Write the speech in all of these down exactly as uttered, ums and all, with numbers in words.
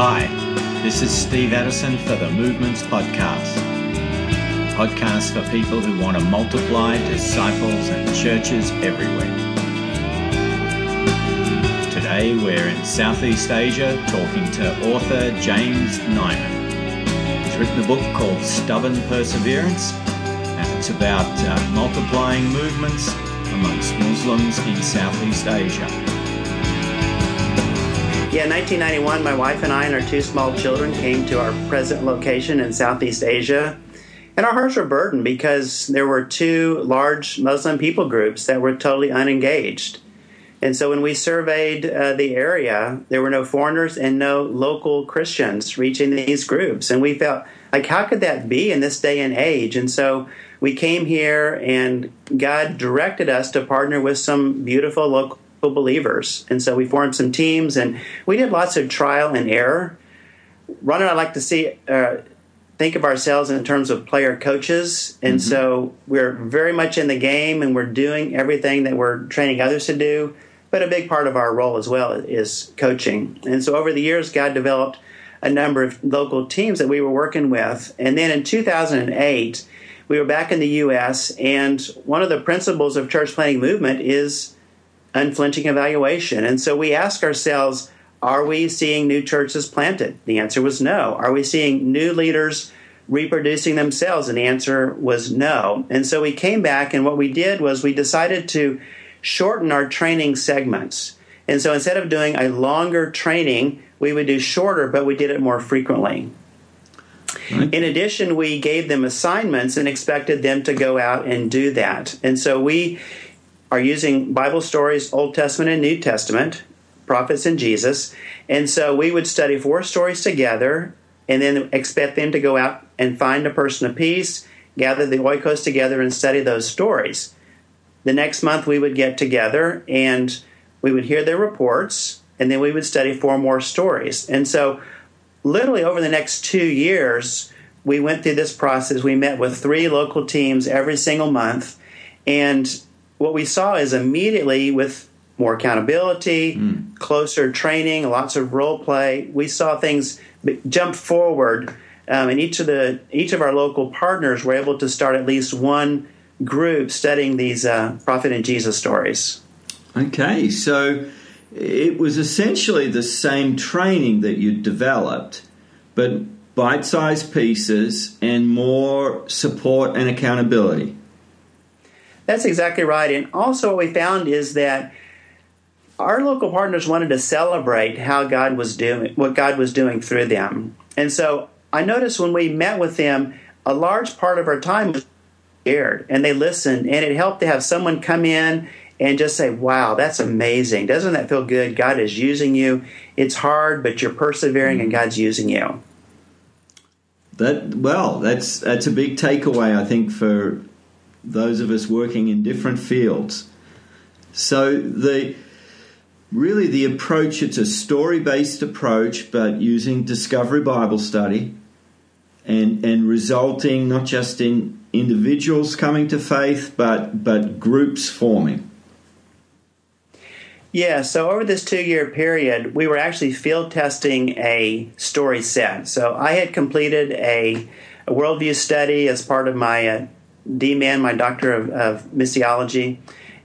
Hi, this is Steve Addison for the Movements Podcast. Podcast for people who want to multiply disciples and churches everywhere. Today we're in Southeast Asia talking to author James Nyman. He's written a book called Stubborn Perseverance, and it's about uh, multiplying movements amongst Muslims in Southeast Asia. Yeah, in nineteen ninety-one, my wife and I and our two small children came to our present location in Southeast Asia. And our hearts were burdened because there were two large Muslim people groups that were totally unengaged. And so when we surveyed uh, the area, there were no foreigners and no local Christians reaching these groups. And we felt like, how could that be in this day and age? And so we came here and God directed us to partner with some beautiful local believers. And so we formed some teams, and we did lots of trial and error. Ron and I like to see, uh, think of ourselves in terms of player coaches. And mm-hmm. so we're very much in the game, and we're doing everything that we're training others to do. But a big part of our role as well is coaching. And so over the years, God developed a number of local teams that we were working with. And then in two thousand eight, we were back in the U S, and one of the principles of church planting movement is unflinching evaluation. And so we ask ourselves, are we seeing new churches planted? The answer was no. Are we seeing new leaders reproducing themselves? And the answer was no. And so we came back, and what we did was we decided to shorten our training segments. And so instead of doing a longer training, we would do shorter, but we did it more frequently. Right. In addition, we gave them assignments and expected them to go out and do that. And so we are using Bible stories, Old Testament and New Testament, prophets and Jesus. And so we would study four stories together and then expect them to go out and find a person of peace, gather the oikos together and study those stories. The next month we would get together and we would hear their reports, and then we would study four more stories. And so literally over the next two years, we went through this process. We met with three local teams every single month, and what we saw is immediately with more accountability, mm. closer training, lots of role play, we saw things jump forward, um, and each of the each of our local partners were able to start at least one group studying these uh, prophet and Jesus stories. Okay, so it was essentially the same training that you developed, but bite-sized pieces and more support and accountability. That's exactly right. And also what we found is that our local partners wanted to celebrate how God was doing, what God was doing through them. And so I noticed when we met with them, a large part of our time was shared, and they listened, and it helped to have someone come in and just say, wow, that's amazing. Doesn't that feel good? God is using you. It's hard, but you're persevering and God's using you. That well, that's that's a big takeaway, I think, for those of us working in different fields. So the really the approach, it's a story-based approach, but using Discovery Bible Study and and resulting not just in individuals coming to faith, but but groups forming. Yeah, so over this two-year period, we were actually field testing a story set. So I had completed a, a worldview study as part of my uh, D M M, my doctor of, of missiology.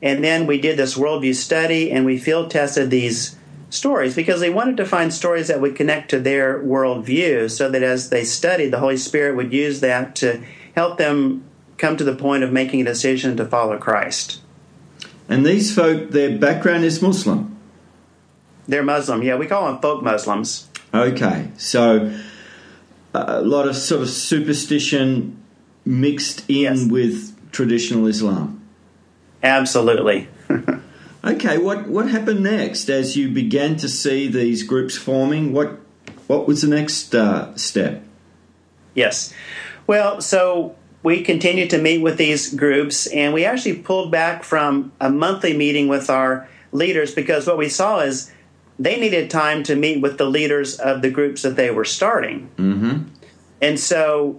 And then we did this worldview study, and we field tested these stories because they wanted to find stories that would connect to their worldview so that as they studied, the Holy Spirit would use that to help them come to the point of making a decision to follow Christ. And these folk, their background is Muslim? They're Muslim, yeah. We call them folk Muslims. Okay, so a lot of sort of superstition mixed in yes. with traditional Islam. Absolutely. Okay, what, what happened next as you began to see these groups forming? What what was the next uh, step? Yes. Well, so we continued to meet with these groups, and we actually pulled back from a monthly meeting with our leaders because what we saw is they needed time to meet with the leaders of the groups that they were starting. Mm-hmm. And so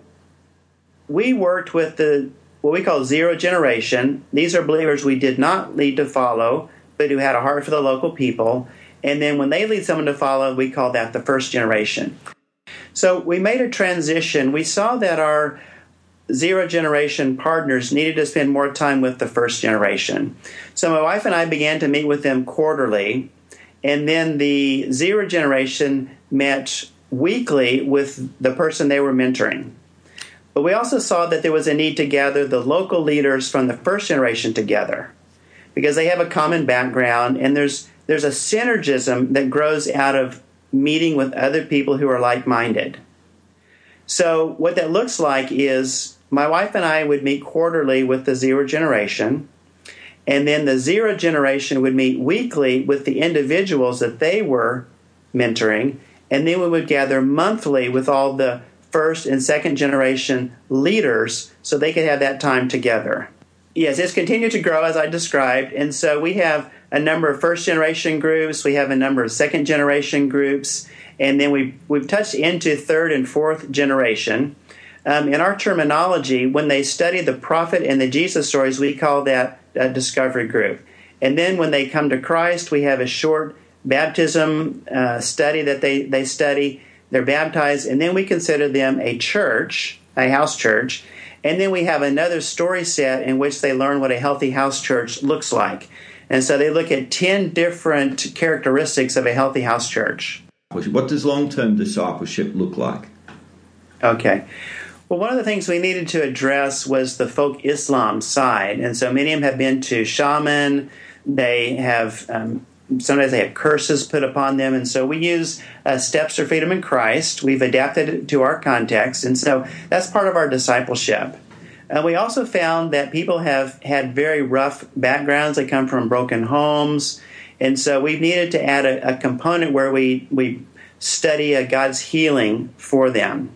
we worked with the what we call zero generation. These are believers we did not lead to follow, but who had a heart for the local people. And then when they lead someone to follow, we call that the first generation. So we made a transition. We saw that our zero generation partners needed to spend more time with the first generation. So my wife and I began to meet with them quarterly, and then the zero generation met weekly with the person they were mentoring. But we also saw that there was a need to gather the local leaders from the first generation together, because they have a common background, and there's there's a synergism that grows out of meeting with other people who are like-minded. So what that looks like is my wife and I would meet quarterly with the zero generation, and then the zero generation would meet weekly with the individuals that they were mentoring, and then we would gather monthly with all the first and second generation leaders so they could have that time together. Yes, it's continued to grow as I described, and so we have a number of first generation groups, we have a number of second generation groups, and then we've, we've touched into third and fourth generation. Um, in our terminology, when they study the prophet and the Jesus stories, we call that a discovery group. And then when they come to Christ, we have a short baptism uh, study that they, they study. They're baptized, and then we consider them a church, a house church. And then we have another story set in which they learn what a healthy house church looks like. And so they look at ten different characteristics of a healthy house church. What does long-term discipleship look like? Okay. Well, one of the things we needed to address was the folk Islam side. And so many of them have been to shaman. They have, um, sometimes they have curses put upon them. And so we use uh, Steps to Freedom in Christ. We've adapted it to our context. And so that's part of our discipleship. Uh, we also found that people have had very rough backgrounds. They come from broken homes. And so we've needed to add a, a component where we, we study a God's healing for them.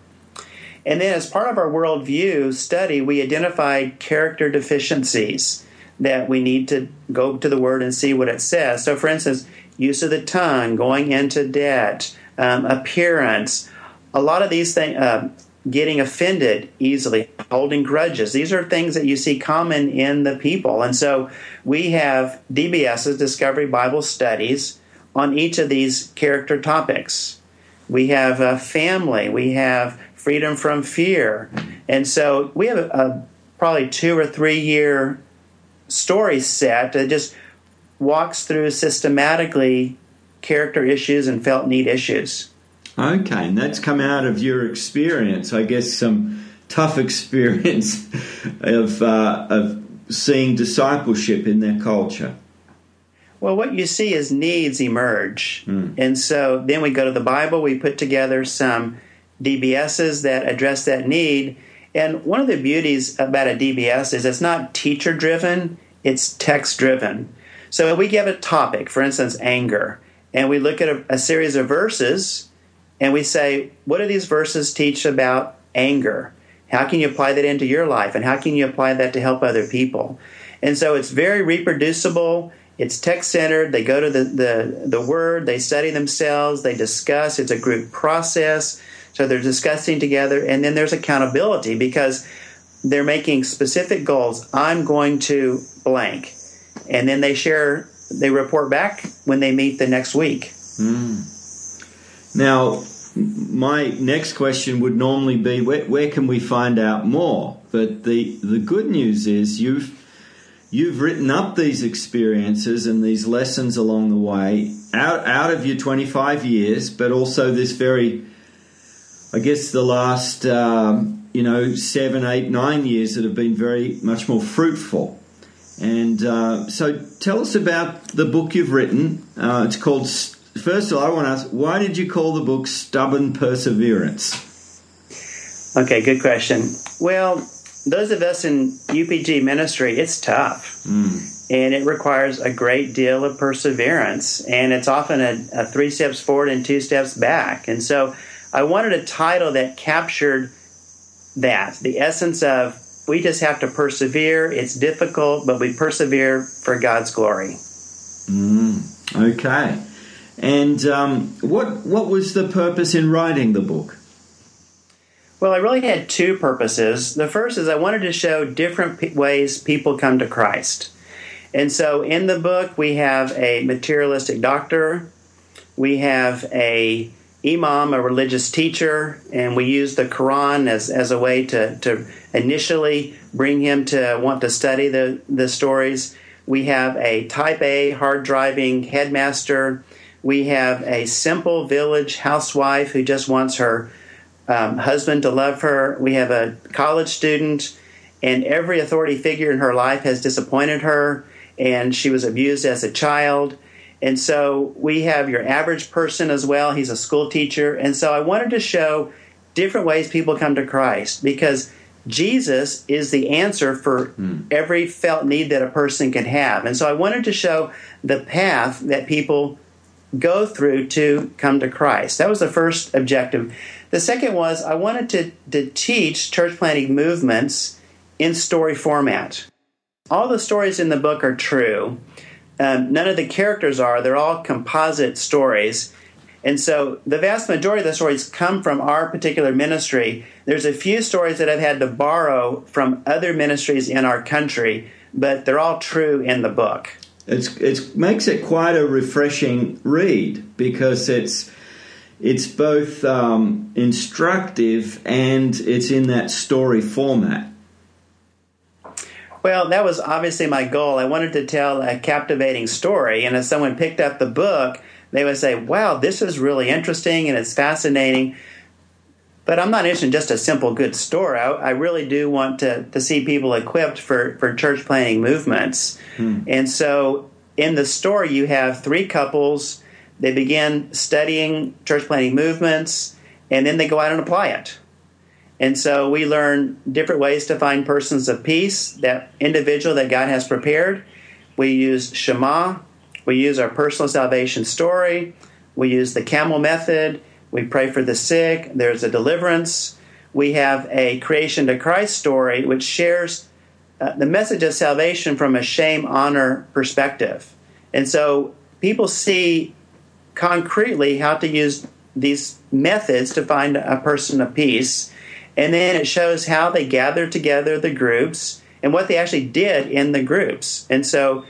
And then as part of our worldview study, we identified character deficiencies that we need to go to the Word and see what it says. So, for instance, use of the tongue, going into debt, um, appearance, a lot of these things, uh, getting offended easily, holding grudges. These are things that you see common in the people. And so we have D B S's, Discovery Bible Studies, on each of these character topics. We have a family. We have freedom from fear. And so we have a, a probably two or three-year story set that just walks through systematically character issues and felt need issues. Okay, and that's come out of your experience, I guess some tough experience of uh, of seeing discipleship in their culture. Well, what you see is needs emerge. Mm. And so then we go to the Bible, we put together some D B S's that address that need. And one of the beauties about a D B S is it's not teacher-driven, it's text-driven. So we give a topic, for instance, anger, and we look at a, a series of verses, and we say, what do these verses teach about anger? How can you apply that into your life? And how can you apply that to help other people? And so it's very reproducible. It's text-centered. They go to the, the, the Word. They study themselves. They discuss. It's a group process. So they're discussing together. And then there's accountability because they're making specific goals. I'm going to blank. And then they share, they report back when they meet the next week. Mm. Now, my next question would normally be, where, where can we find out more? But the, the good news is you've you've written up these experiences and these lessons along the way out, out of your twenty-five years, but also this very, I guess the last, um, you know, seven, eight, nine years that have been very much more fruitful. And uh, so tell us about the book you've written. Uh, it's called First of all, I want to ask, why did you call the book Stubborn Perseverance? Okay, good question. Well, those of us in U P G ministry, it's tough. Mm. And it requires a great deal of perseverance. And it's often a, a three steps forward and two steps back. And so I wanted a title that captured that, the essence of we just have to persevere. It's difficult, but we persevere for God's glory. Mm. Okay. And um, what what was the purpose in writing the book? Well, I really had two purposes. The first is I wanted to show different p- ways people come to Christ. And so in the book, we have a materialistic doctor. we have a imam, a religious teacher, and we use the Quran as, as a way to, to initially bring him to want to study the, the stories. We have a type A, hard-driving headmaster. We have a simple village housewife who just wants her um, husband to love her. We have a college student, and every authority figure in her life has disappointed her, and she was abused as a child. And so we have your average person as well. He's a school teacher. And so I wanted to show different ways people come to Christ, because Jesus is the answer for every felt need that a person can have. And so I wanted to show the path that people go through to come to Christ. That was the first objective. The second was I wanted to, to teach church planting movements in story format. All the stories in the book are true. Um, none of the characters are. They're all composite stories. And so the vast majority of the stories come from our particular ministry. There's a few stories that I've had to borrow from other ministries in our country, but they're all true in the book. It's it makes it quite a refreshing read, because it's it's both um, instructive and it's in that story format. Well, that was obviously my goal. I wanted to tell a captivating story, and if someone picked up the book, they would say, wow, this is really interesting and it's fascinating. But I'm not interested in just a simple good story. I, I really do want to, to see people equipped for, for church planting movements. Hmm. And so in the story, you have three couples. They begin studying church planting movements, and then they go out and apply it. And so we learn different ways to find persons of peace, that individual that God has prepared. We use Shema. We use our personal salvation story. We use the camel method. We pray for the sick. There's a deliverance. We have a creation to Christ story, which shares uh, the message of salvation from a shame-honor perspective. And so people see concretely how to use these methods to find a person of peace. And then it shows how they gathered together the groups and what they actually did in the groups. And so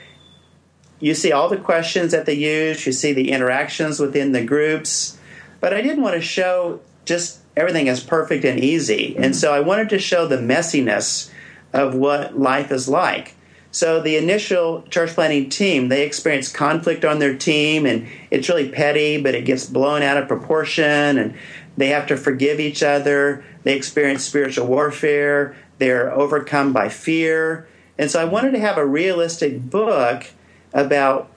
you see all the questions that they used. You see the interactions within the groups. But I didn't want to show just everything as perfect and easy. And so I wanted to show the messiness of what life is like. So the initial church planting team, they experience conflict on their team, and it's really petty, but it gets blown out of proportion, and they have to forgive each other. They experience spiritual warfare. They're overcome by fear. And so I wanted to have a realistic book about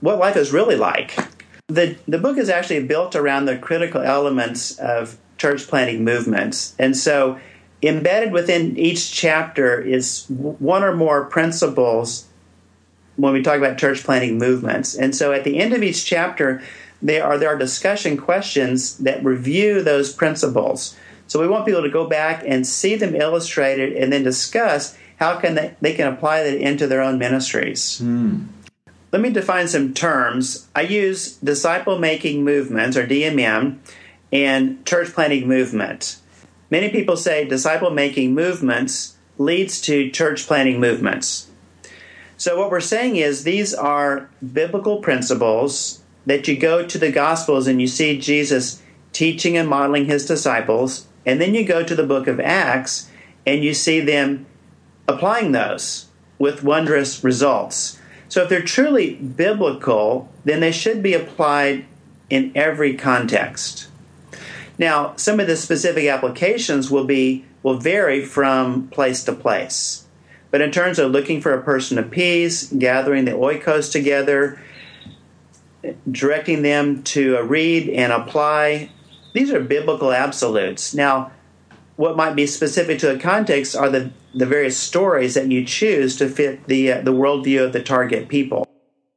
what life is really like. The the book is actually built around the critical elements of church planting movements. And so embedded within each chapter is one or more principles when we talk about church planting movements. And so at the end of each chapter, there are, there are discussion questions that review those principles. So we want people to go back and see them illustrated and then discuss how can they, they can apply that into their own ministries. Mm. Let me define some terms. I use disciple-making movements, or D M M, and church planting movement. Many people say disciple-making movements leads to church planting movements. So what we're saying is these are biblical principles that you go to the Gospels and you see Jesus teaching and modeling his disciples, and then you go to the book of Acts and you see them applying those with wondrous results. So if they're truly biblical, then they should be applied in every context. Now, some of the specific applications will be will vary from place to place. But in terms of looking for a person of peace, gathering the oikos together, directing them to read and apply, these are biblical absolutes. Now, what might be specific to a context are the, the various stories that you choose to fit the, uh, the worldview of the target people.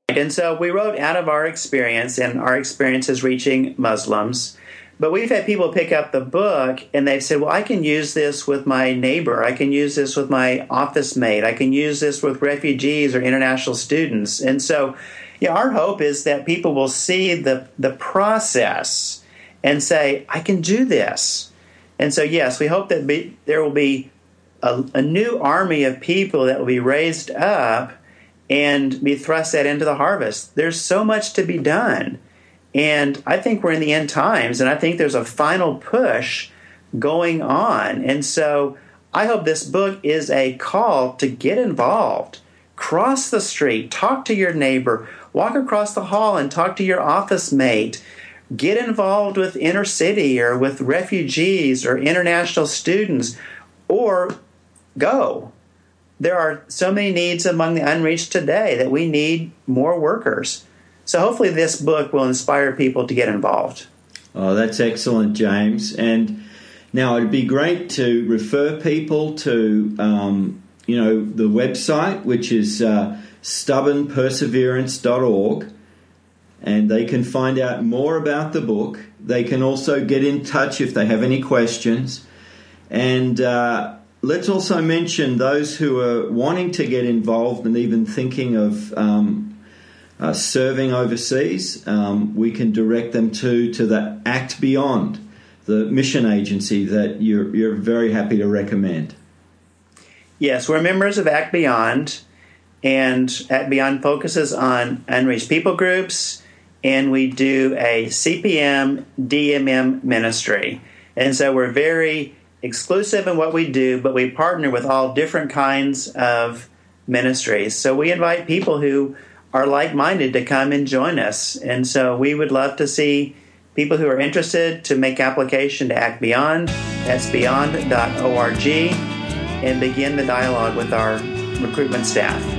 And so we wrote out of our experience, and our experience is reaching Muslims. But we've had people pick up the book, and they've said, well, I can use this with my neighbor. I can use this with my office mate. I can use this with refugees or international students. And so yeah, our hope is that people will see the, the process and say, I can do this. And so, yes, we hope that be, there will be a, a new army of people that will be raised up and be thrust out into the harvest. There's so much to be done. And I think we're in the end times, and I think there's a final push going on. And so I hope this book is a call to get involved. Cross the street, talk to your neighbor, walk across the hall and talk to your office mate. Get involved with inner city or with refugees or international students, or go. There are so many needs among the unreached today that we need more workers. So hopefully this book will inspire people to get involved. Oh, that's excellent, James. And now it'd be great to refer people to, um, you know, the website, which is uh, stubborn perseverance dot org. And they can find out more about the book. They can also get in touch if they have any questions. And uh, let's also mention those who are wanting to get involved and even thinking of um, uh, serving overseas, um, we can direct them to, to the Act Beyond, the mission agency that you're, you're very happy to recommend. Yes, we're members of Act Beyond, and Act Beyond focuses on unreached people groups, and we do a C P M, D M M ministry. And so we're very exclusive in what we do, but we partner with all different kinds of ministries. So we invite people who are like-minded to come and join us. And so we would love to see people who are interested to make application to Act Beyond. That's beyond dot org, and begin the dialogue with our recruitment staff.